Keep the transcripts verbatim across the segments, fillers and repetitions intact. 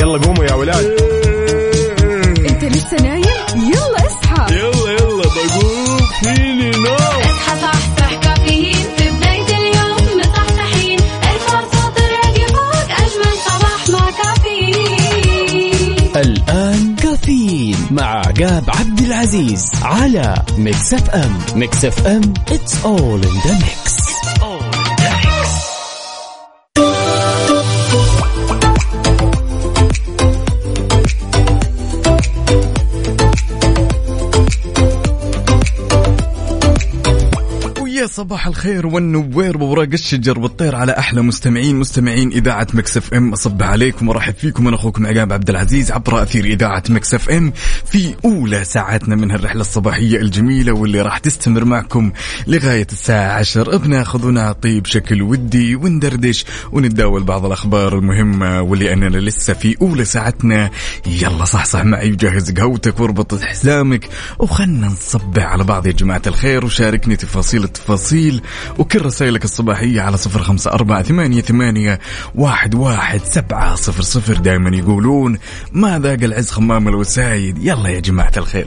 يلا قوموا يا ولاد. انت لسه نايم؟ يلا اصحى. يلا يلا بقوم فيني نوم. اصحى صحصح كافيين في بداية اليوم مصحصحين، ارفع صوت الراديو فوق، أجمل صباح مع كافيين. الآن كافيين مع جاب عبد العزيز على ميكس اف ام. ميكس اف ام it's all in the mix. صباح الخير والنوير وورق الشجر والطير على أحلى مستمعين مستمعين إذاعة ميكس اف ام. أصبح عليكم ورحب فيكم، أنا أخوكم عقاب عبد العزيز عبر أثير إذاعة ميكس اف ام في أولى ساعاتنا من هالرحلة الصباحية الجميلة واللي راح تستمر معكم لغاية الساعة عشر. بناخذ ونعطي بشكل ودي وندردش ونتداول بعض الأخبار المهمة واللي أننا لسه في أولى ساعتنا. يلا صحصح معي وجهز قهوتك واربط حزامك وخلنا نصبح على بعض يا جماعة الخير. وشاركني تفاصيل التفاصيل وكل رسائلك الصباحية على صفر خمسة أربعة ثمانية ثمانية واحد واحد سبعة صفر صفر. دايما يقولون ما ذاق العز خمام الوسايد. يلا يا جماعة الخير.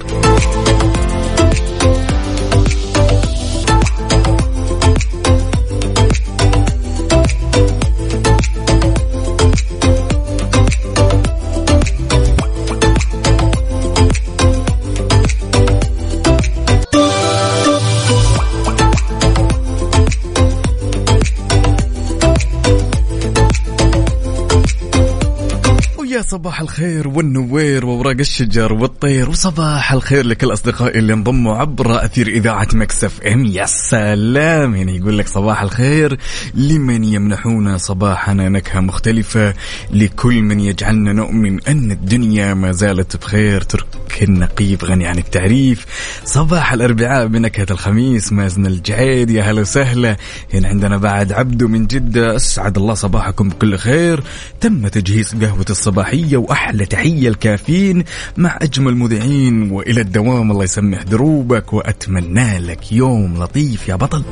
صباح الخير والنوير وورق الشجر والطير، وصباح الخير لكل أصدقائي اللي انضموا عبر أثير إذاعة ميكس اف ام. يا سلام، هنا يقول لك صباح الخير لمن يمنحون صباحنا نكهة مختلفة، لكل من يجعلنا نؤمن أن الدنيا ما زالت بخير، ترك النقيب غني عن التعريف. صباح الأربعاء بنكهة الخميس، مازن الجعيد يا هلا وسهلا. هنا عندنا بعد عبده من جدة، أسعد الله صباحكم بكل خير، تم تجهيز قهوة الصباحية وأحلى تحية الكافيين مع أجمل مذيعين وإلى الدوام، الله يسمح دروبك وأتمنى لك يوم لطيف يا بطل.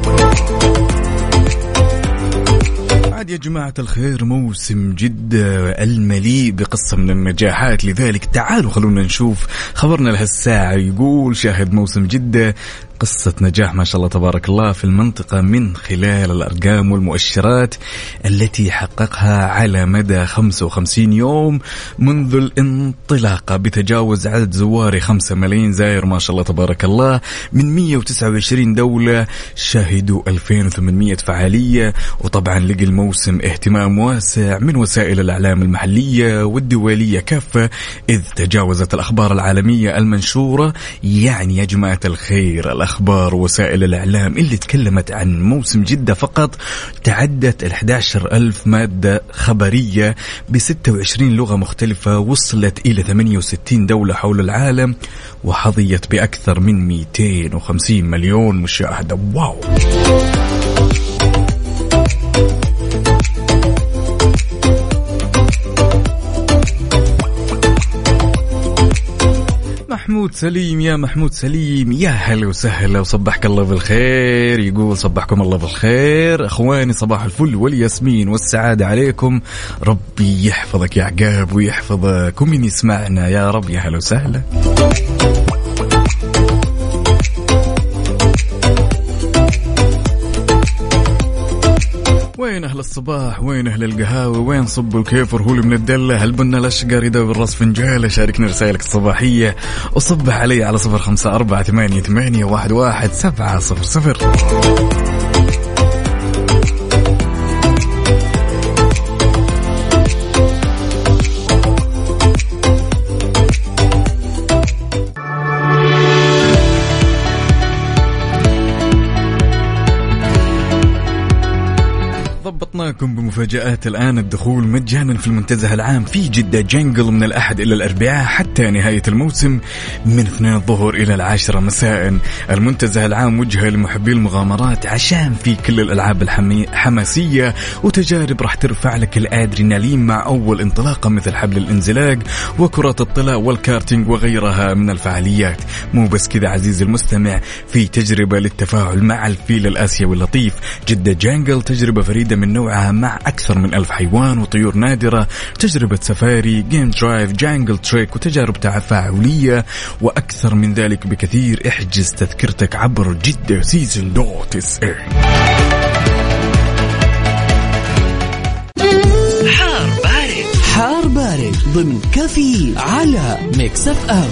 عاد يا جماعة الخير موسم جدة المليء بقصة من النجاحات، لذلك تعالوا خلونا نشوف خبرنا لهالساعة. يقول شاهد موسم جدة قصة نجاح ما شاء الله تبارك الله في المنطقة من خلال الأرقام والمؤشرات التي حققها على مدى خمسة وخمسين يوم منذ الانطلاقة، بتجاوز عدد زواري خمسة ملايين زائر ما شاء الله تبارك الله من مئة وتسعة وعشرين دولة، شهدوا ألفين وثمانمئة فعالية. وطبعا لقى الموسم اهتمام واسع من وسائل الإعلام المحلية والدولية كافة، إذ تجاوزت الأخبار العالمية المنشورة. يعني يا جماعة الخير أخبار وسائل الإعلام اللي تكلمت عن موسم جدة فقط تعدت أحد عشر ألف مادة خبرية بستة وعشرين لغة مختلفة، وصلت إلى ثمانية وستين دولة حول العالم، وحظيت بأكثر من مئتين وخمسين مليون مشاهدة. واو. محمود سليم، يا محمود سليم يا هلا وسهلا وصبحك الله بالخير. يقول صبحكم الله بالخير اخواني، صباح الفل والياسمين والسعاده عليكم، ربي يحفظك يا عقاب ويحفظك ومن يسمعنا يا رب. يا هلا وسهلا. وين أهل الصباح، وين أهل القهاوي، وين صبوا الكيفر هولي من الدلة، هل بنا الأشقر يدور الرص فنجالة. شاركنا رسائلك الصباحية وصبح علي على صفر خمسة أربعة ثمانية ثمانية واحد واحد سبعة صفر صفر. معكم بمفاجآت الآن، الدخول مجانا في المنتزه العام في جدة جنغل من الأحد إلى الأربعاء حتى نهاية الموسم من اثنين الظهر إلى العاشرة مساء. المنتزه العام وجهة لمحبي المغامرات عشان في كل الألعاب الحماسية وتجارب راح ترفع لك الأدرينالين مع أول انطلاقة، مثل حبل الانزلاق وكرة الطلاء والكارتينج وغيرها من الفعاليات. مو بس كذا عزيزي المستمع، في تجربة للتفاعل مع الفيل الآسيوي اللطيف. جدة جنغل تجربة فريدة من نوعها مع مع أكثر من ألف حيوان وطيور نادرة، تجربة سفاري، جيم درايف، جانجل تريك وتجارب تفاعلية وأكثر من ذلك بكثير. احجز تذكرتك عبر جدة سيزن دوت اس اي. حار بارد، حار بارد ضمن كافي على ميكس اف ام.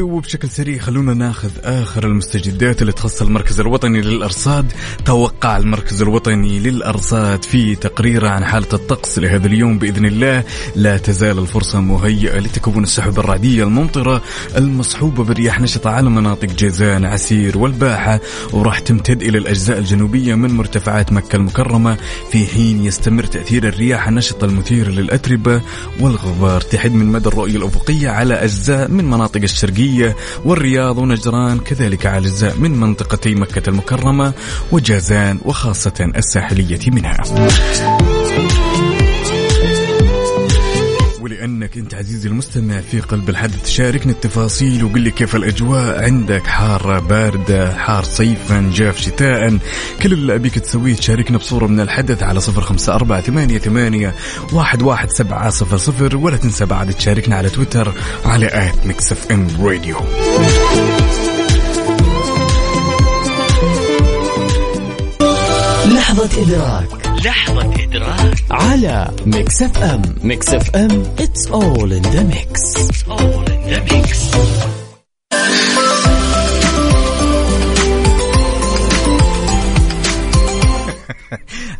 وبشكل سريع خلونا ناخذ آخر المستجدات اللي تخص المركز الوطني للأرصاد. توقع المركز الوطني للأرصاد في تقريره عن حالة الطقس لهذا اليوم بإذن الله لا تزال الفرصة مهيئة لتكون السحب الرعدية الممطرة المصحوبة برياح نشطة على مناطق جازان، عسير والباحة، وراح تمتد إلى الأجزاء الجنوبية من مرتفعات مكة المكرمة، في حين يستمر تأثير الرياح النشطة المثيرة للأتربة والغبار تحد من مدى الرؤية الأفقية على أجزاء من مناطق الشرقية والرياض ونجران، كذلك على أجزاء من منطقتي مكة المكرمة وجازان وخاصة الساحلية منها. ولأنك أنت عزيزي المستمع في قلب الحدث، شاركني التفاصيل وقل لي كيف الأجواء عندك، حارة باردة، حار صيفا، جاف شتاء. كل اللي أبيك تسويه تشاركنا بصورة من الحدث على صفر خمسة أربعة ثمانية ثمانية واحد واحد سبعة صفر صفر، ولا تنسى بعد تشاركنا على تويتر على آت ميكس اف ام راديو. لحظة إدراك، لحظة إدراك على ميكس اف ام. ميكس اف ام It's all in the mix. It's all in the mix.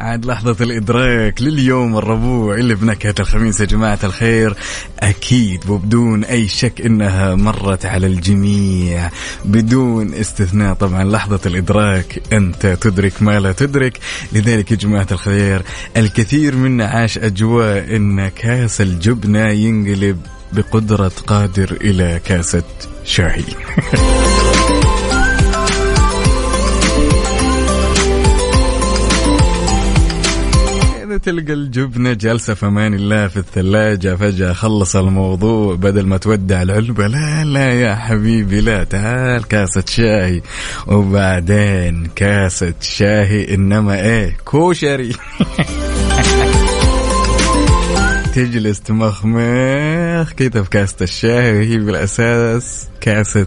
عاد لحظة الإدراك لليوم الربوع اللي بنكهة الخميس يا جماعة الخير. أكيد وبدون أي شك إنها مرت على الجميع بدون استثناء. طبعا لحظة الإدراك أنت تدرك ما لا تدرك، لذلك يا جماعة الخير الكثير منا عاش أجواء إن كاس الجبنة ينقلب بقدرة قادر إلى كاسة شاهي. تلقى الجبنة جالسة في أمان الله في الثلاجة، فجأة خلص الموضوع، بدل ما تودع العلبة لا لا يا حبيبي لا، تعال كاسة شاهي. وبعدين كاسة شاهي إنما إيه كوشري. تجلس تمخمخ كده في كاسة الشاهي وهي بالأساس كاسة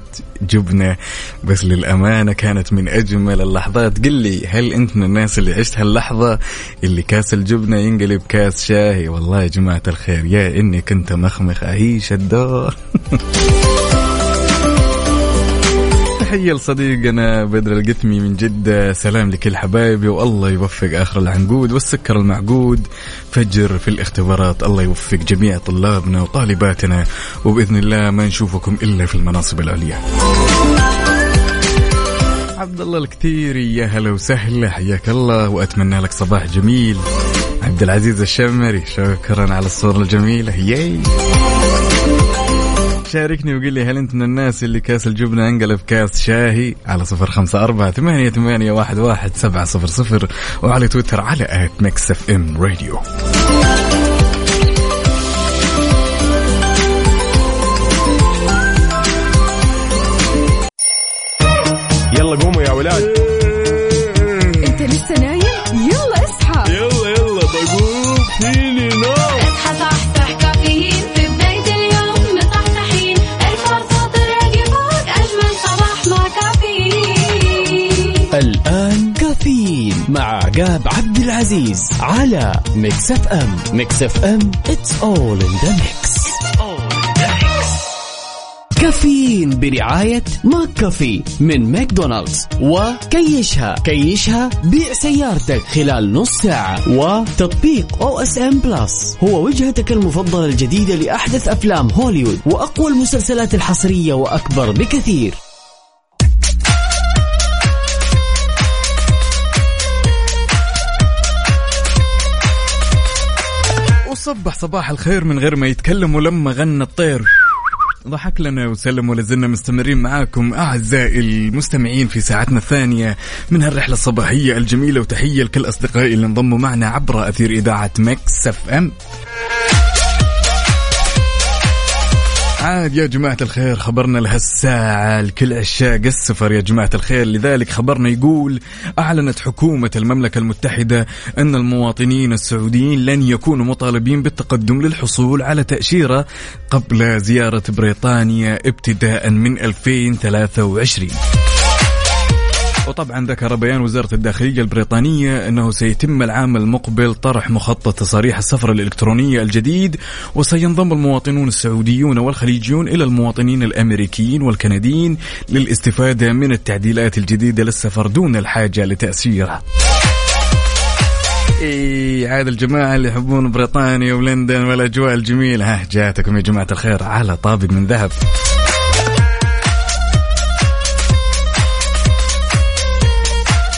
جبنة. بس للأمانة كانت من أجمل اللحظات. قل لي هل أنت من الناس اللي عشت هاللحظة اللي كاس الجبنة ينقلب كاس شاهي؟ والله يا جماعة الخير يا إني كنت مخمخ أعيش الدور. تحية لصديقنا بدر القثمي من جدة، سلام لكل حبايبي، والله يوفق آخر العنقود والسكر المعقود، فجر في الاختبارات، الله يوفق جميع طلابنا وطالباتنا، وبإذن الله ما نشوفكم إلا في المناصب العليا. عبد الله الكثيري يا هلا وسهلا، حياك الله وأتمنى لك صباح جميل. عبد العزيز الشمري شكرا على الصورة الجميلة. ياي شاركني وقل لي هل أنت من الناس اللي كاس الجبنة انقلب كاس شاهي على صفر خمسة أربعة ثمانية ثمانية واحد واحد سبعة صفر صفر، وعلى تويتر على آت ميكس اف ام راديو. يلا قوموا يا ولاد. أنت لسه نايم؟ يلا اصحى، يلا يلا بقوم فيني نوم. اصحى صحصح كافيين في بداية اليوم مصحصحين، الفرصة تراك فوق أجمل صباح مع كافيين. الآن كافيين مع جاب عبد العزيز على ميكس اف ام. ميكس اف ام It's all in the mix. كافيين برعاية ماك كافي من ماكدونالدز وكيشها، كيشها بيع سيارتك خلال نص ساعة، وتطبيق او اس ام بلاس هو وجهتك المفضلة الجديدة لأحدث أفلام هوليوود وأقوى المسلسلات الحصرية وأكبر بكثير. وصبح صباح الخير من غير ما يتكلم، ولما غنى الطير ضحك لنا وسلم. ولازلنا مستمرين معاكم أعزائي المستمعين في ساعتنا الثانية من هالرحلة الصباحية الجميلة، وتحية لكل أصدقائي اللي انضموا معنا عبر أثير إذاعة ميكس اف ام. عاد يا جماعة الخير خبرنا لهالساعة لكل عشاق السفر يا جماعة الخير. لذلك خبرنا يقول أعلنت حكومة المملكة المتحدة أن المواطنين السعوديين لن يكونوا مطالبين بالتقدم للحصول على تأشيرة قبل زيارة بريطانيا ابتداء من ألفين وثلاثة وعشرين. وطبعا ذكر بيان وزارة الداخلية البريطانية أنه سيتم العام المقبل طرح مخطط تصاريح السفر الإلكترونية الجديد، وسينضم المواطنون السعوديون والخليجيون إلى المواطنين الأمريكيين والكنديين للاستفادة من التعديلات الجديدة للسفر دون الحاجة لتأشيرة. إيه عاد الجماعة اللي يحبون بريطانيا ولندن والأجواء الجميلة، ها جاتكم يا جماعة الخير على طابق من ذهب.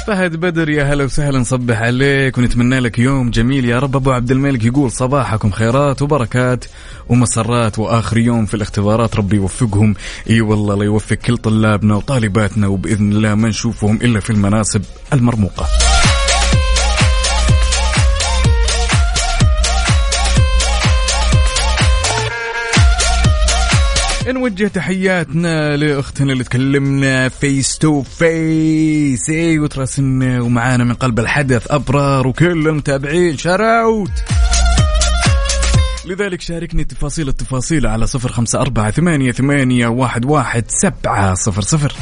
فهد بدر يا هلا وسهلا، نصبح عليك ونتمنى لك يوم جميل يا رب. أبو عبد الملك يقول صباحكم خيرات وبركات ومسرات، وآخر يوم في الاختبارات ربي يوفقهم. اي والله الله يوفق كل طلابنا وطالباتنا، وبإذن الله ما نشوفهم إلا في المناصب المرموقة. نوجه تحياتنا لأختنا اللي تكلمنا فيس تو فيس اي وتراسلنا ومعانا من قلب الحدث أبرار وكل المتابعين شراوت. لذلك شاركني تفاصيل التفاصيل على صفر خمسة أربعة ثمانية ثمانية واحد واحد سبعة صفر صفر.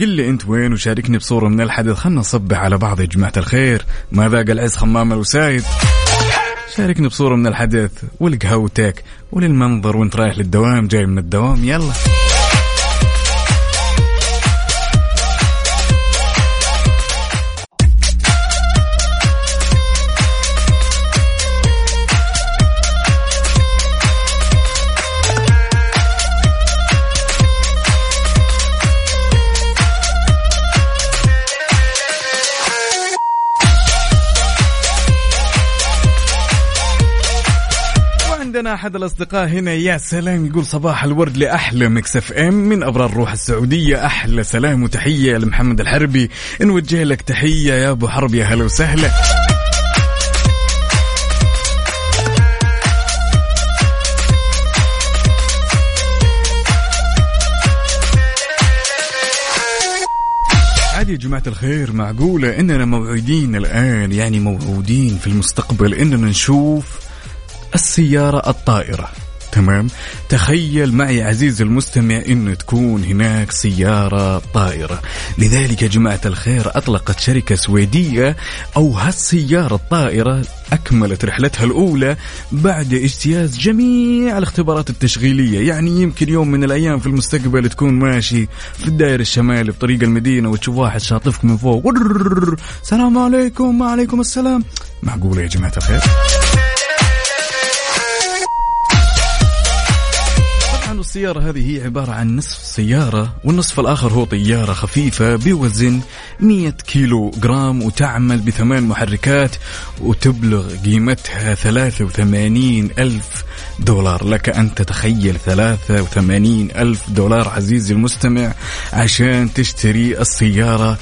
قل لي أنت وين وشاركني بصورة من الحدث، خلنا نصبح على بعض يا جماعة الخير. ما ذاق العز خمام الوسايد، شاركني بصورة من الحدث والقهوتك وللمنظر وانت رايح للدوام جاي من الدوام. يلا عندنا أحد الأصدقاء هنا يا سلام يقول صباح الورد لأحلى ميكس اف ام من أبرار روح السعودية. أحلى سلام وتحية لمحمد الحربي، نوجه لك تحية يا أبو حرب يا هلا وسهلا. يا جماعة الخير معقولة إننا موعدين الآن، يعني موعودين في المستقبل إننا نشوف السيارة الطائرة، تمام؟ تخيل معي عزيز المستمع إن تكون هناك سيارة طائرة. لذلك يا جماعة الخير أطلقت شركة سويدية أو هالسيارة الطائرة، أكملت رحلتها الأولى بعد اجتياز جميع الاختبارات التشغيلية. يعني يمكن يوم من الأيام في المستقبل تكون ماشي في الدائرة الشمالي بطريق المدينة وتشوف واحد شاطفك من فوق، سلام عليكم وعليكم السلام. معقولة يا جماعة الخير؟ السيارة هذه هي عبارة عن نصف سيارة والنصف الآخر هو طيارة خفيفة بوزن مئة كيلو جرام، وتعمل بثمان محركات وتبلغ قيمتها ثلاثة وثمانين ألف دولار. لك أن تتخيل ثلاثة وثمانين ألف دولار عزيزي المستمع عشان تشتري السيارة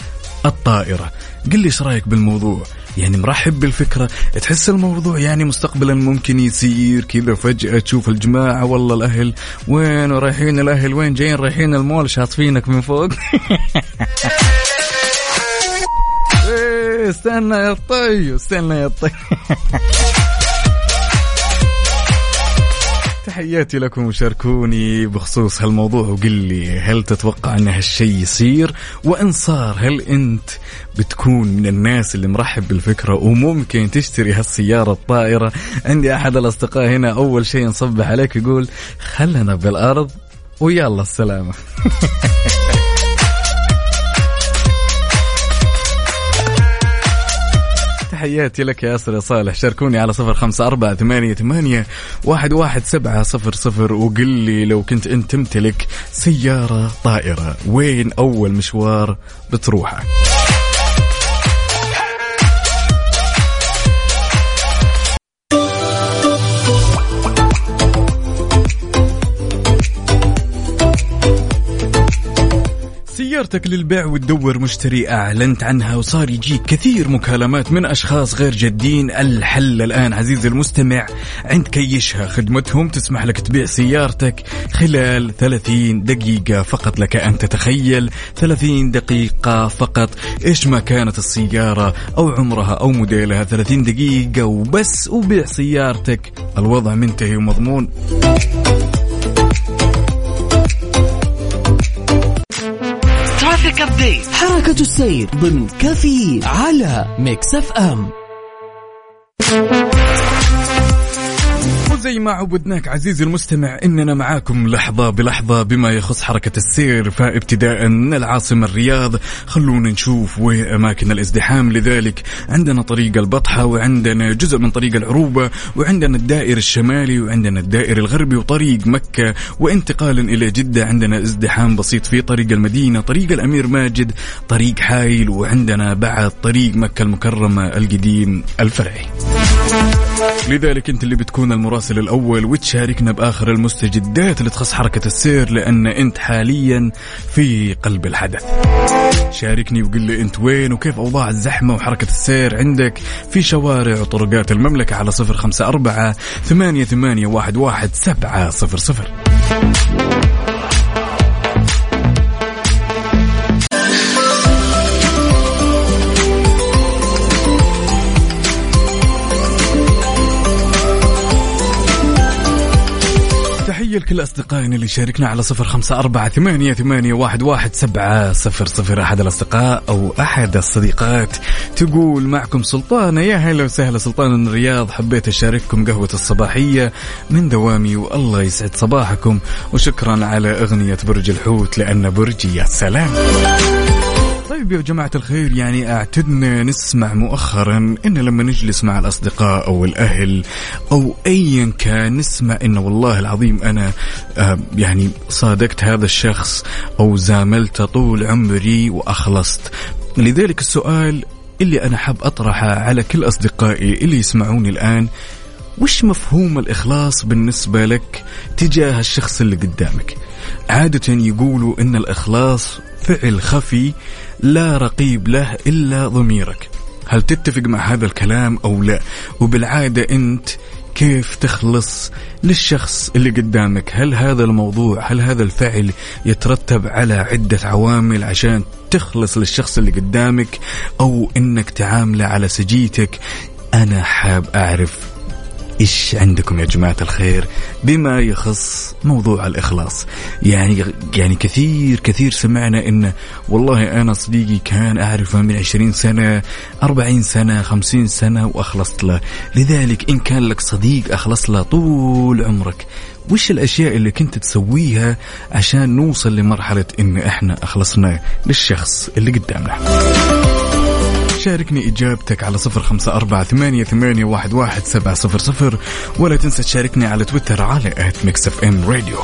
الطائرة. قل لي ايش رايك بالموضوع؟ يعني مرحب بالفكرة، تحس الموضوع يعني مستقبلا ممكن يصير كذا فجأة تشوف الجماعة والله الأهل وين رايحين، الأهل وين جايين، رايحين المول شاطفينك من فوق استنى يا طي استنى يا طي تحياتي لكم وشاركوني بخصوص هالموضوع وقل لي هل تتوقع أن هالشي يصير، وإن صار هل أنت بتكون من الناس اللي مرحب بالفكرة وممكن تشتري هالسيارة الطائرة؟ عندي أحد الأصدقاء هنا أول شيء نصبح عليك يقول خلنا بالأرض ويلا السلامة تحياتي لك يا أسر يا صالح. شاركوني على صفر خمسة أربعة ثمانية ثمانية واحد واحد سبعة صفر صفر وقل لي لو كنت أنت تمتلك سيارة طائرة وين أول مشوار بتروحه. سيارتك للبيع وتدور مشتري أعلنت عنها وصار يجيك كثير مكالمات من أشخاص غير جادين؟ الحل الآن عزيزي المستمع عند كيشها. خدمتهم تسمح لك تبيع سيارتك خلال ثلاثين دقيقة فقط. لك أن تتخيل ثلاثين دقيقة فقط، إيش ما كانت السيارة أو عمرها أو موديلها، ثلاثين دقيقة وبس وبيع سيارتك، الوضع منتهي ومضمون. حركة السير ضمن كافي على ميكس اف ام. وزي ما عودناك عزيزي المستمع إننا معاكم لحظة بلحظة بما يخص حركة السير، فابتداء من العاصمة الرياض خلونا نشوف وأماكن الازدحام. لذلك عندنا طريق البطحة، وعندنا جزء من طريق العروبة، وعندنا الدائر الشمالي، وعندنا الدائر الغربي، وطريق مكة، وانتقالا إلى جدة عندنا ازدحام بسيط في طريق المدينة، طريق الأمير ماجد، طريق حائل، وعندنا بعد طريق مكة المكرمة القديم الفرعي. لذلك انت اللي بتكون المراسل الاول وتشاركنا باخر المستجدات اللي تخص حركه السير، لان انت حاليا في قلب الحدث. شاركني وقل لي انت وين وكيف اوضاع الزحمه وحركه السير عندك في شوارع وطرقات المملكه على صفر خمسة أربعة ثمانية ثمانية واحد واحد سبعة صفر صفر. لكل أصدقائنا اللي شاركنا على صفر خمسة أربعة ثمانية ثمانية واحد واحد سبعة صفر صفر. أحد الأصدقاء أو أحد الصديقات تقول معكم سلطانة. يا هلا وسهلا سلطانة من الرياض، حبيت أشارككم قهوة الصباحية من دوامي والله يسعد صباحكم، وشكرا على أغنية برج الحوت لأن برجي. يا سلام. طيب يا جماعة الخير، يعني اعتدنا نسمع مؤخرا إن لما نجلس مع الأصدقاء أو الأهل أو أيا كان نسمع إن والله العظيم أنا يعني صادقت هذا الشخص أو زاملته طول عمري وأخلصت. لذلك السؤال اللي أنا حاب أطرحه على كل أصدقائي اللي يسمعوني الآن، وش مفهوم الإخلاص بالنسبة لك تجاه الشخص اللي قدامك؟ عادة يقولوا إن الإخلاص فعل خفي لا رقيب له إلا ضميرك. هل تتفق مع هذا الكلام أو لا؟ وبالعادة أنت كيف تخلص للشخص اللي قدامك؟ هل هذا الموضوع، هل هذا الفعل يترتب على عدة عوامل عشان تخلص للشخص اللي قدامك، أو إنك تعامله على سجيتك؟ أنا حاب أعرف إيش عندكم يا جماعة الخير بما يخص موضوع الإخلاص. يعني يعني كثير كثير سمعنا إن والله أنا صديقي كان أعرفه من عشرين سنة أربعين سنة خمسين سنة وأخلصت له. لذلك إن كان لك صديق أخلص له طول عمرك، وش الأشياء اللي كنت تسويها عشان نوصل لمرحلة إن إحنا أخلصنا للشخص اللي قدامنا؟ شاركني إجابتك على صفر خمسة أربعة ثمانية ثمانية واحد واحد سبعة صفر صفر، ولا تنسى تشاركني على تويتر على آت ميكس اف ام راديو.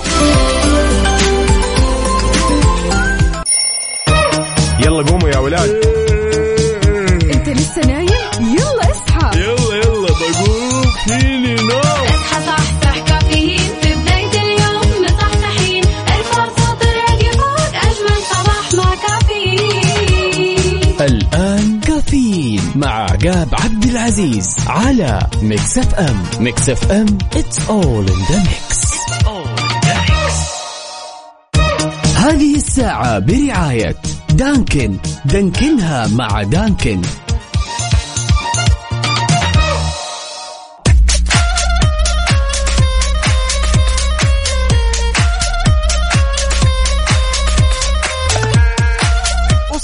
يلا قوموا يا ولاد. انت لسه نايم؟ يلا اصحى، يلا يلا بقوم فيني نو. اصحى صحصح كافيين في بداية اليوم مصحصحين، ارفع صوت الراديو فوق، أجمل صباح مع كافيين. الآن مع جاب عبد العزيز على ميكس اف ام. ميكس اف ام it's all in the mix. هذه الساعة برعاية دانكن، دانكنها مع دانكن.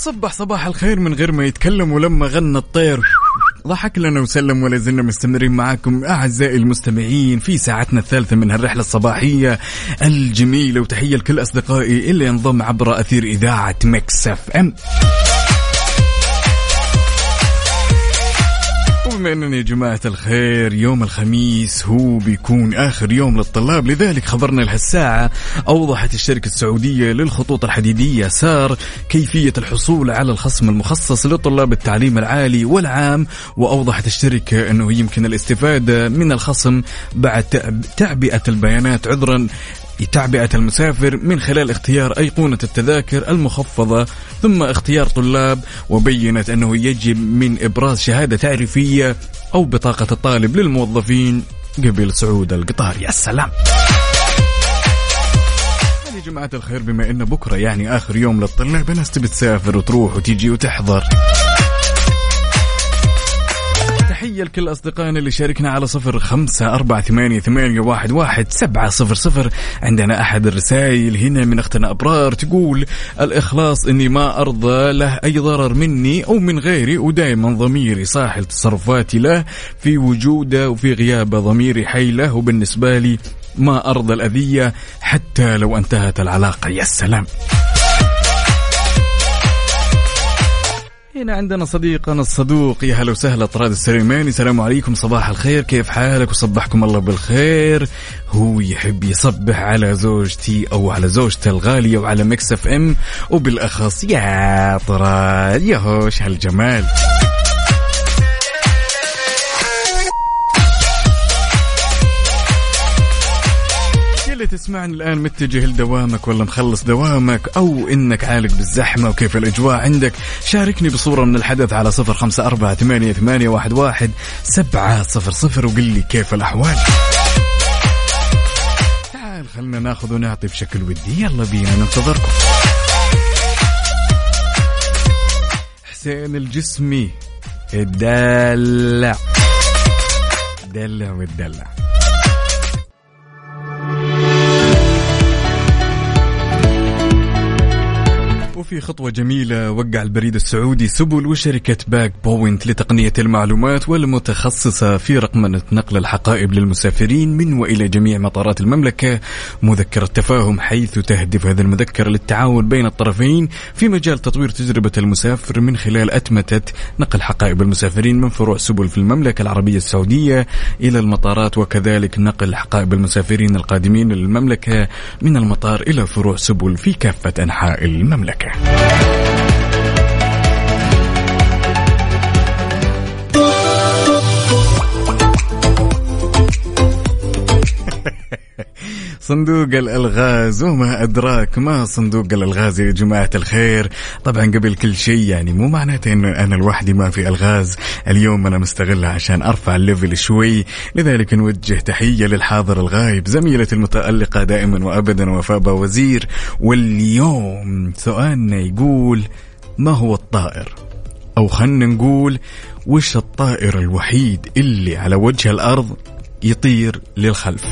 صباح صباح الخير من غير ما يتكلم، ولما غنى الطير ضحك لنا وسلم. ولا زلنا مستمرين معاكم أعزائي المستمعين في ساعتنا الثالثة من هالرحلة الصباحية الجميلة، وتحية لكل أصدقائي اللي ينضم عبر أثير إذاعة ميكس اف ام. بما أننا يا جماعة الخير يوم الخميس هو بيكون آخر يوم للطلاب، لذلك خبرنا لهالساعة أوضحت الشركة السعودية للخطوط الحديدية سار كيفية الحصول على الخصم المخصص لطلاب التعليم العالي والعام. وأوضحت الشركة أنه يمكن الاستفادة من الخصم بعد تعبئة البيانات عذرا تعبئة المسافر من خلال اختيار أيقونة التذاكر المخفضة ثم اختيار طلاب، وبينت أنه يجب من إبراز شهادة تعريفية أو بطاقة الطالب للموظفين قبل صعود القطار. يا سلام يا جماعة الخير، بما إن بكرة يعني آخر يوم للطلاب، الناس تبي تسافر وتروح وتيجي وتحضر. تحية لكل أصدقائنا اللي شاركنا على صفر خمسة أربعة ثمانية ثمانية واحد واحد سبعة صفر صفر. عندنا أحد الرسائل هنا من أختنا أبرار تقول: الإخلاص إني ما أرضى له أي ضرر مني أو من غيري، ودائما ضميري صاحل تصرفاتي له، في وجوده وفي غيابه ضميري حيله، وبالنسبة لي ما أرضى الأذية حتى لو انتهت العلاقة. يا سلام. هنا عندنا صديقنا الصدوق، يا هلا وسهلا طراد السليماني. السلام عليكم، صباح الخير، كيف حالك وصبحكم الله بالخير. هو يحب يصبح على زوجتي أو على زوجته الغالية وعلى ميكس اف ام وبالأخص يا طراد. يا هوش هالجمال. اللي تسمعني الآن متجه لدوامك ولا مخلص دوامك أو إنك عالق بالزحمة وكيف الأجواء عندك، شاركني بصورة من الحدث على صفر خمسة أربعة ثمانية ثمانية واحد واحد سبعة صفر صفر وقل لي كيف الأحوال. تعال خلنا ناخذ ونعطي بشكل ودي، يلا بينا ننتظركم. حسين الجسمي الدلع دلع والدلع. وفي خطوة جميلة وقع البريد السعودي سبل وشركة باك بوينت لتقنية المعلومات والمتخصصة في رقمنة نقل الحقائب للمسافرين من وإلى جميع مطارات المملكة مذكرة تفاهم، حيث تهدف هذا المذكرة للتعاون بين الطرفين في مجال تطوير تجربة المسافر من خلال أتمتة نقل حقائب المسافرين من فروع سبل في المملكة العربية السعودية إلى المطارات، وكذلك نقل حقائب المسافرين القادمين للمملكة من المطار إلى فروع سبل في كافة أنحاء المملكة. صندوق الألغاز، وما أدراك ما صندوق الألغاز يا جماعة الخير. طبعا قبل كل شيء يعني مو معناته أنه أنا لوحدي ما في ألغاز، اليوم أنا مستغلها عشان أرفع الليفل شوي، لذلك نوجه تحية للحاضر الغايب زميلة المتألقة دائما وأبدا وفاء وزير. واليوم سؤالنا يقول: ما هو الطائر، أو خلنا نقول وش الطائر الوحيد اللي على وجه الأرض يطير للخلف؟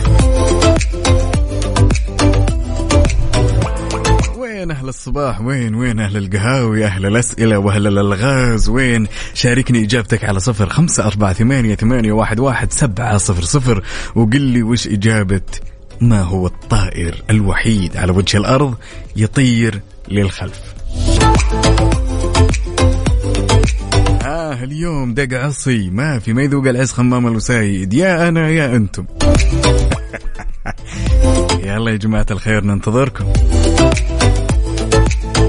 وين أهل الصباح، وين وين أهل القهاوي، أهل الأسئلة وأهل الألغاز، وين؟ شاركني إجابتك على صفر خمسة أربعة ثمانية ثمانية واحد واحد سبعة صفر صفر وقل لي وش إجابة ما هو الطائر الوحيد على وجه الأرض يطير للخلف. آه اليوم دق عصي، ما في ما يذوق العز خمام الوسايد، يا أنا يا أنتم. يلا يا جماعة الخير ننتظركم.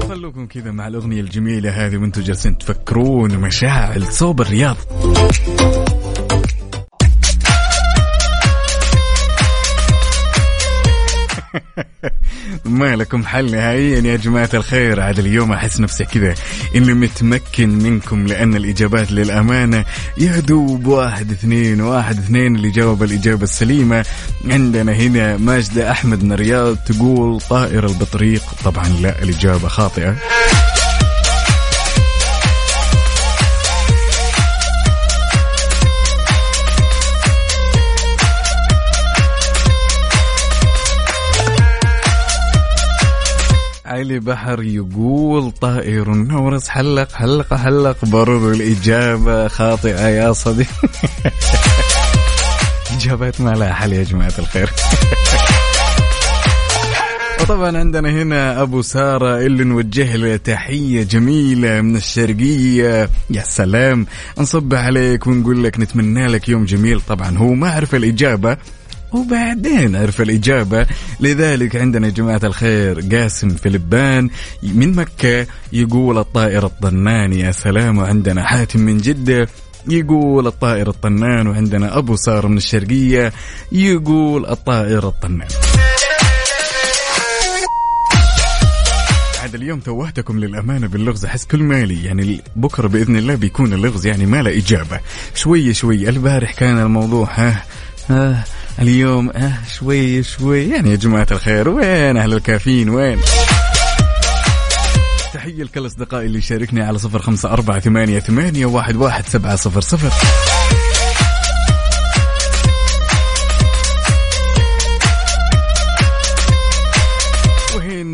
خلوكم كذا مع الأغنية الجميلة هذه وانتم جالسين تفكرون مشاعل صوب الرياض. ما لكم حل نهائيا يا جماعة الخير. عاد اليوم أحس نفسي كذا إني متمكن منكم، لأن الإجابات للأمانة يدوب واحد اثنين واحد اثنين اللي جاوب الإجابة السليمة. عندنا هنا ماجدة أحمد من الرياض تقول طائر البطريق. طبعا لا، الإجابة خاطئة. علي بحر يقول طائر النورس. حلق حلق حلق، برضو الإجابة خاطئة يا صديق. إجابات ما لها حل يا جماعة الخير. وطبعا عندنا هنا أبو سارة اللي نوجه له تحية جميلة من الشرقية. يا سلام، نصبح عليك ونقول لك نتمنى لك يوم جميل. طبعا هو ما عرف الإجابة وبعدين عرف الإجابة، لذلك عندنا جماعة الخير قاسم فلبان من مكة يقول الطائر الطنان. يا سلام. وعندنا حاتم من جدة يقول الطائر الطنان، وعندنا أبو سار من الشرقية يقول الطائر الطنان. عاد اليوم توهتكم للأمانة باللغز. أحس كل مالي يعني بكرة بإذن الله بيكون اللغز يعني ما له إجابة. شوي شوي البارح كان الموضوع ها ها اليوم ها شوي شوي. يعني يا جماعة الخير وين أهل الكافيين وين؟ تحية لكل أصدقائي اللي شاركني على صفر خمسة أربعة ثمانية ثمانية واحد واحد سبعة صفر صفر.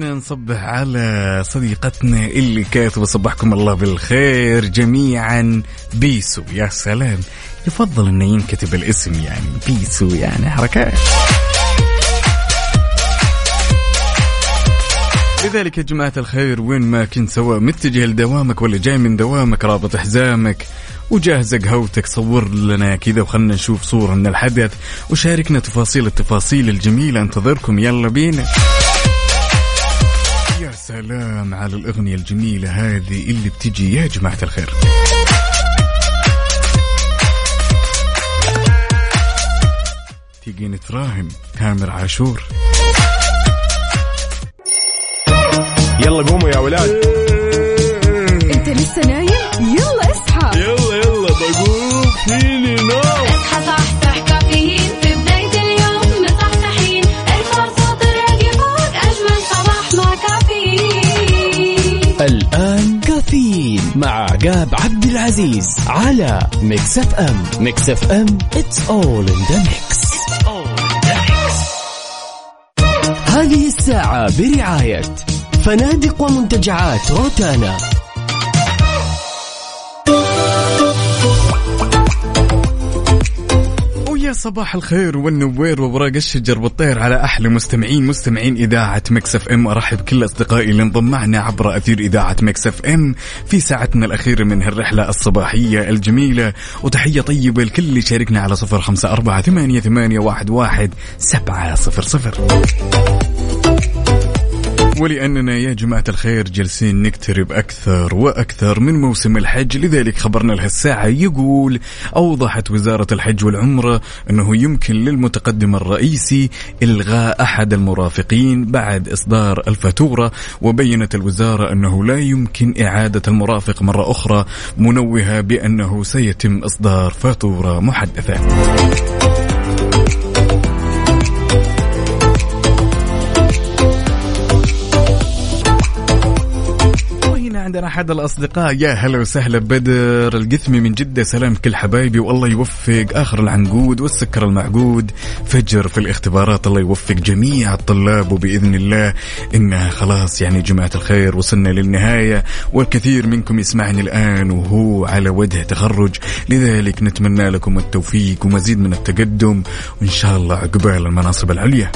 نصبح على صديقتنا اللي كاتبة صباحكم الله بالخير جميعا بيسو. يا سلام، يفضل انه ينكتب الاسم يعني بيسو، يعني حركات. لذلك يا جماعة الخير وين ما كنت، سواء متجه لدوامك ولا جاي من دوامك، رابط حزامك وجاهز قهوتك، صور لنا كذا وخلنا نشوف صورة من الحدث وشاركنا تفاصيل التفاصيل الجميلة. انتظركم، يلا بينا. يا سلام على الأغنية الجميلة هذه اللي بتجي يا جماعة الخير. تيجي نتراهم تامر عاشور. يلا قوموا يا ولاد. انت لسه نايم؟ يلا اصحى، يلا يلا بقوم فيني نوم. اصحى صحصح كافيين في بداية اليوم، مصحصحين، ارفع صوت الراديو فوق، أجمل صباح مع كافيين. الآن كافيين مع جاب عبد العزيز على ميكس اف ام. ميكس اف ام it's all in the mix. هذه الساعة برعاية فنادق ومنتجعات روتانا. ويا صباح الخير والنوير وبراق الشجر والطير على أحلى مستمعين مستمعين إذاعة ميكس اف ام. أرحب كل أصدقائي اللي انضم معنا عبر أثير إذاعة ميكس اف ام في ساعتنا الأخيرة من هالرحلة الصباحية الجميلة، وتحية طيبة لكل اللي شاركنا على صفر خمسة أربعة ثمانية ثمانية واحد واحد سبعة صفر صفر. ولأننا يا جماعة الخير جلسين نقترب أكثر وأكثر من موسم الحج، لذلك خبرنا لهالساعة يقول أوضحت وزارة الحج والعمرة أنه يمكن للمتقدم الرئيسي إلغاء أحد المرافقين بعد إصدار الفاتورة، وبينت الوزارة أنه لا يمكن إعادة المرافق مرة أخرى، منوهة بأنه سيتم إصدار فاتورة محدثة. عندنا أحد الأصدقاء، يا هلا وسهلا بدر القثمي من جدة. سلام كل حبايبي، والله يوفق آخر العنقود والسكر المعقود، فجر في الاختبارات، الله يوفق جميع الطلاب، وبإذن الله إنها خلاص يعني جماعة الخير وصلنا للنهاية، والكثير منكم يسمعني الآن وهو على وجه تخرج، لذلك نتمنى لكم التوفيق ومزيد من التقدم، وإن شاء الله عقبال المناصب العليا.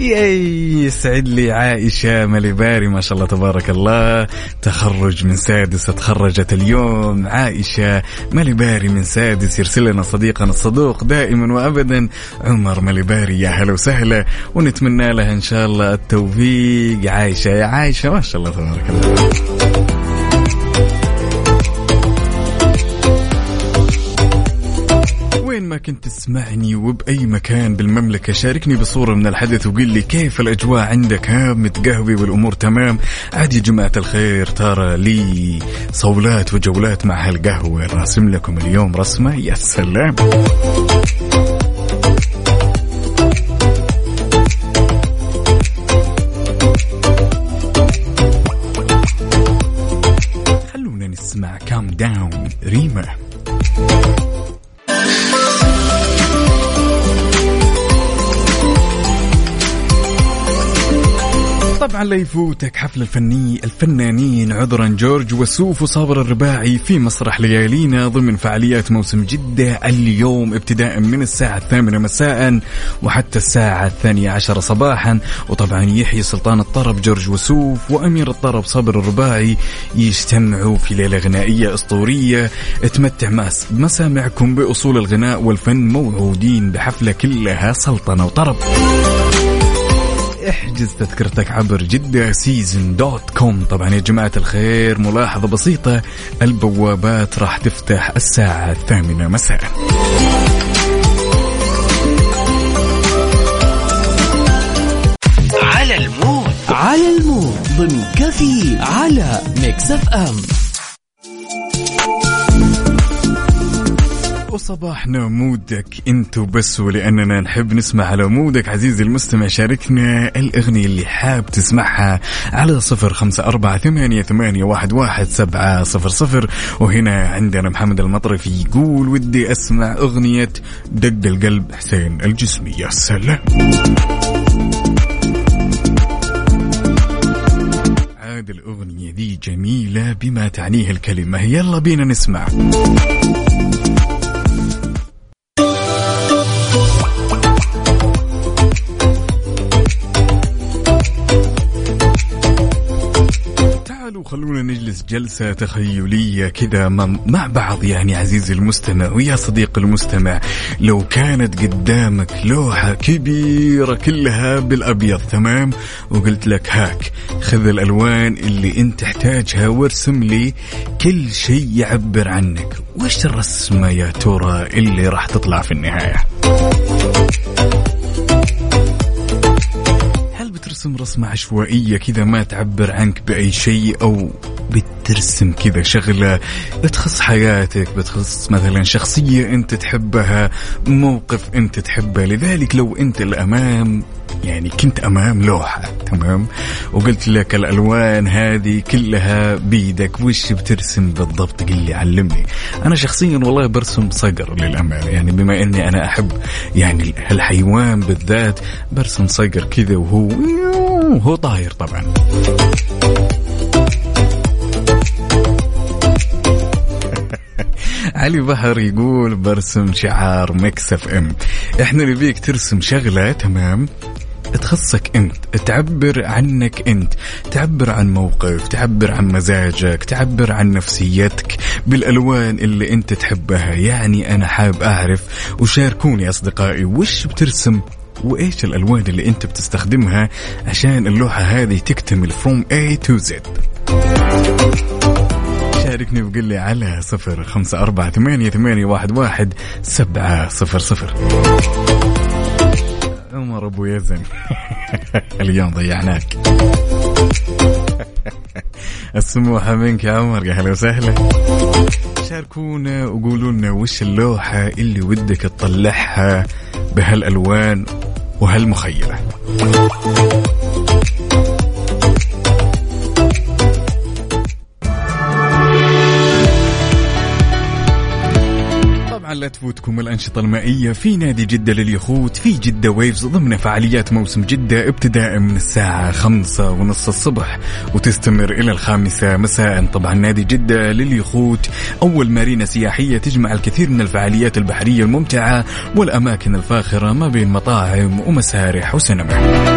ياي سعد لي عائشة مليباري، ما شاء الله تبارك الله، تخرج من سادس، تخرجت اليوم عائشة مليباري من سادس. يرسل لنا صديقنا الصدوق دائما وأبدا عمر مليباري، يا هلا وسهلا، ونتمنى لها إن شاء الله التوفيق. عائشة يا عائشة ما شاء الله تبارك الله. ما كنت تسمعني وبأي مكان بالمملكة شاركني بصورة من الحدث وقل لي كيف الأجواء عندك، ها متقهوي والأمور تمام؟ عاد يا جماعة الخير ترى لي صولات وجولات مع هالقهوة، راسم لكم اليوم رسمة. يا سلام، خلونا نسمع كام داون ريما. طبعا لا يفوتك حفل الفني الفنانين عذرا جورج وسوف وصابر الرباعي في مسرح ليالينا ضمن فعاليات موسم جدة اليوم، ابتداء من الساعة الثامنة مساء وحتى الساعة الثانية عشر صباحا. وطبعا يحيي سلطان الطرب جورج وسوف وأمير الطرب صابر الرباعي يجتمعوا في ليلة غنائية أسطورية تمتع ماس مسامعكم بأصول الغناء والفن، موعودين بحفلة كلها سلطنة وطرب. احجز تذكرتك عبر جدة سيزن دوت كوم. طبعا يا جماعة الخير ملاحظة بسيطة، البوابات راح تفتح الساعة الثامنة مساء. على المود على المود ضمن كافي على ميكس اف ام. وصباحنا مودك انت بس، ولأننا نحب نسمع على مودك عزيزي المستمع. شاركنا الأغنية اللي حاب تسمعها على صفر خمسة أربعة ثمانية ثمانية واحد واحد سبعة صفر صفر. وهنا عندنا محمد المطرفي يقول ودي أسمع أغنية دق القلب حسين الجسمي. يا سلام، عاد الأغنية دي جميلة بما تعنيه الكلمة. يلا بينا نسمع. خلونا نجلس جلسة تخيلية كذا مع بعض، يعني عزيزي المستمع ويا صديق المستمع، لو كانت قدامك لوحة كبيرة كلها بالأبيض، تمام، وقلت لك هاك خذ الألوان اللي انت تحتاجها وارسم لي كل شيء يعبر عنك، وش الرسمة يا ترى اللي راح تطلع في النهاية؟ ترسم رسمة عشوائية كذا ما تعبر عنك بأي شيء، أو بترسم كذا شغلة بتخص حياتك، بتخص مثلا شخصية أنت تحبها، موقف أنت تحبه. لذلك لو أنت الأمام، يعني كنت أمام لوحة، تمام، وقلت لك الألوان هذه كلها بيدك، وش بترسم بالضبط؟ قل لي، علمني. أنا شخصيا والله برسم صقر للأمانة، يعني بما أني أنا أحب يعني الحيوان بالذات، برسم صقر كذا وهو هو طاير طبعا. علي بحر يقول برسم شعار ميكس اف ام. احنا نبيك ترسم شغلة، تمام، تخصك انت، تعبر عنك انت، تعبر عن موقف، تعبر عن مزاجك، تعبر عن نفسيتك بالالوان اللي انت تحبها. يعني انا حاب اعرف، وشاركوني اصدقائي وش بترسم وايش الالوان اللي انت بتستخدمها عشان اللوحة هذه تكتمل from A to Z. شاركني وقل لي على صفر خمسة أربعة ثمانية ثمانية واحد واحد سبعة صفر صفر. عمر أبو يزن اليوم ضيعناك. السموحة منك يا عمر، أهلا وسهلا. شاركونا وقولوا لنا وش اللوحة اللي ودك تطلعها بهالألوان وهالمخيلة. لا تفوتكم الأنشطة المائية في نادي جدة لليخوت في جدة ويفز ضمن فعاليات موسم جدة، ابتداء من الساعة خمسة ونص الصبح وتستمر إلى الخامسة مساء. طبعا نادي جدة لليخوت أول مارينا سياحية تجمع الكثير من الفعاليات البحرية الممتعة والأماكن الفاخرة ما بين مطاعم ومسارح وسينما.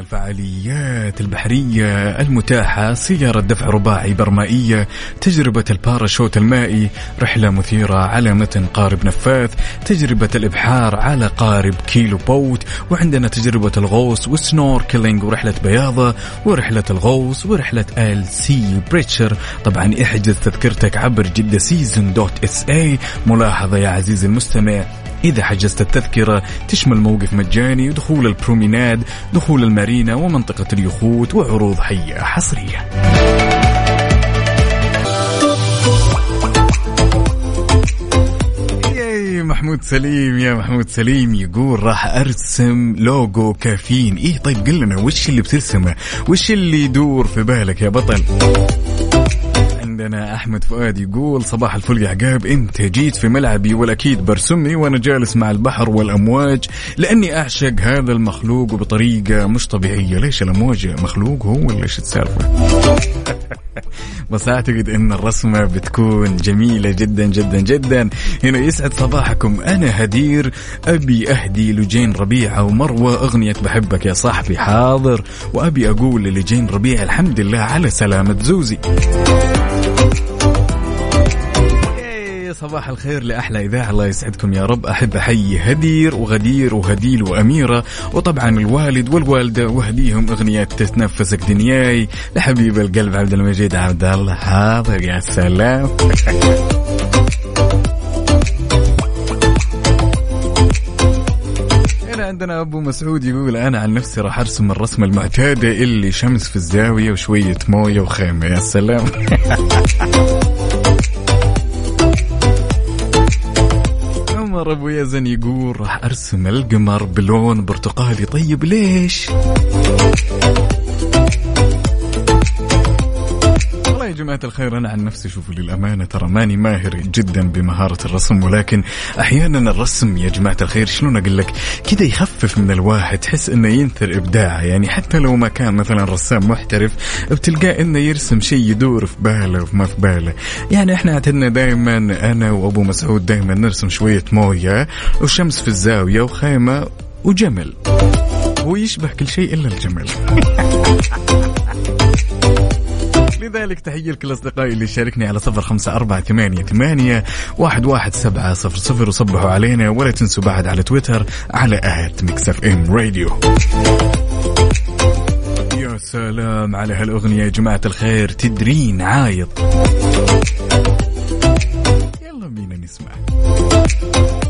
الفعاليات البحرية المتاحة سيارة دفع رباعي برمائية، تجربة الباراشوت المائي، رحلة مثيرة على متن قارب نفاث، تجربة الإبحار على قارب كيلو بوت، وعندنا تجربة الغوص والسنوركلينج ورحلة بياضة ورحلة الغوص ورحلة ال سي بريتشر. طبعا احجز تذكرتك عبر جدة سيزن دوت اس اي. ملاحظة يا عزيزي المستمع، إذا حجزت التذكرة تشمل موقف مجاني ودخول البروميناد، دخول المارينا ومنطقة اليخوت، وعروض حية حصرية. ياي محمود سليم، يا محمود سليم يقول راح أرسم لوجو كافيين. إيه طيب، قل لنا وش اللي بترسمه، وش اللي يدور في بالك يا بطل؟ عندنا أحمد فؤاد يقول صباح الفل يا عقاب، أنت جيت في ملعبي، والأكيد برسمي وأنا جالس مع البحر والأمواج، لأني أعشق هذا المخلوق وبطريقة مش طبيعية. ليش الأمواج مخلوق هو ولا إيش السالفة؟ بس أعتقد أن الرسمة بتكون جميلة جدا جدا جدا. هنا يسعد صباحكم، أنا هدير أبي أهدي لجين ربيعة ومروة أغنية بحبك يا صاحبي. حاضر، وأبي أقول لجين ربيعة الحمد لله على سلامة زوزي. صباح الخير لأحلى إذاعة، الله يسعدكم يا رب. أحب أحيي هدير وغدير وهديل وأميرة، وطبعا الوالد والوالدة، وهديهم أغنية تتنفسك دنياي لحبيب القلب عبد المجيد عبدالله. حاضر، يا سلام. عندنا أبو مسعود يقول أنا عن نفسي راح أرسم الرسمة المعتادة اللي شمس في الزاوية وشوية موية وخيمة. يا سلام. عمر أبو يزن يقول راح أرسم القمر بلون برتقالي. طيب ليش؟ يا جماعة الخير أنا عن نفسي شوفوا للأمانة ترى ماني ماهر جدا بمهارة الرسم, ولكن أحيانا الرسم يا جماعة الخير شلون أقول لك كده يخفف من الواحد, تحس أنه ينثر إبداعه. يعني حتى لو ما كان مثلا رسام محترف بتلقى أنه يرسم شيء يدور في باله وما في باله. يعني إحنا عتدنا دايما أنا وأبو مسعود دايما نرسم شوية موية وشمس في الزاوية وخيمة وجمل, ويشبه كل شيء إلا الجمل. لذلك تحية لكل أصدقائي اللي شاركني على صفر خمسة أربعة ثمانية ثمانية واحد واحد سبعة صفر صفر وصبحوا علينا, ولا تنسوا بعد على تويتر على آت ميكس اف ام راديو. يا سلام على هالأغنية يا جماعة الخير, تدرين عايض. يلا بينا نسمع.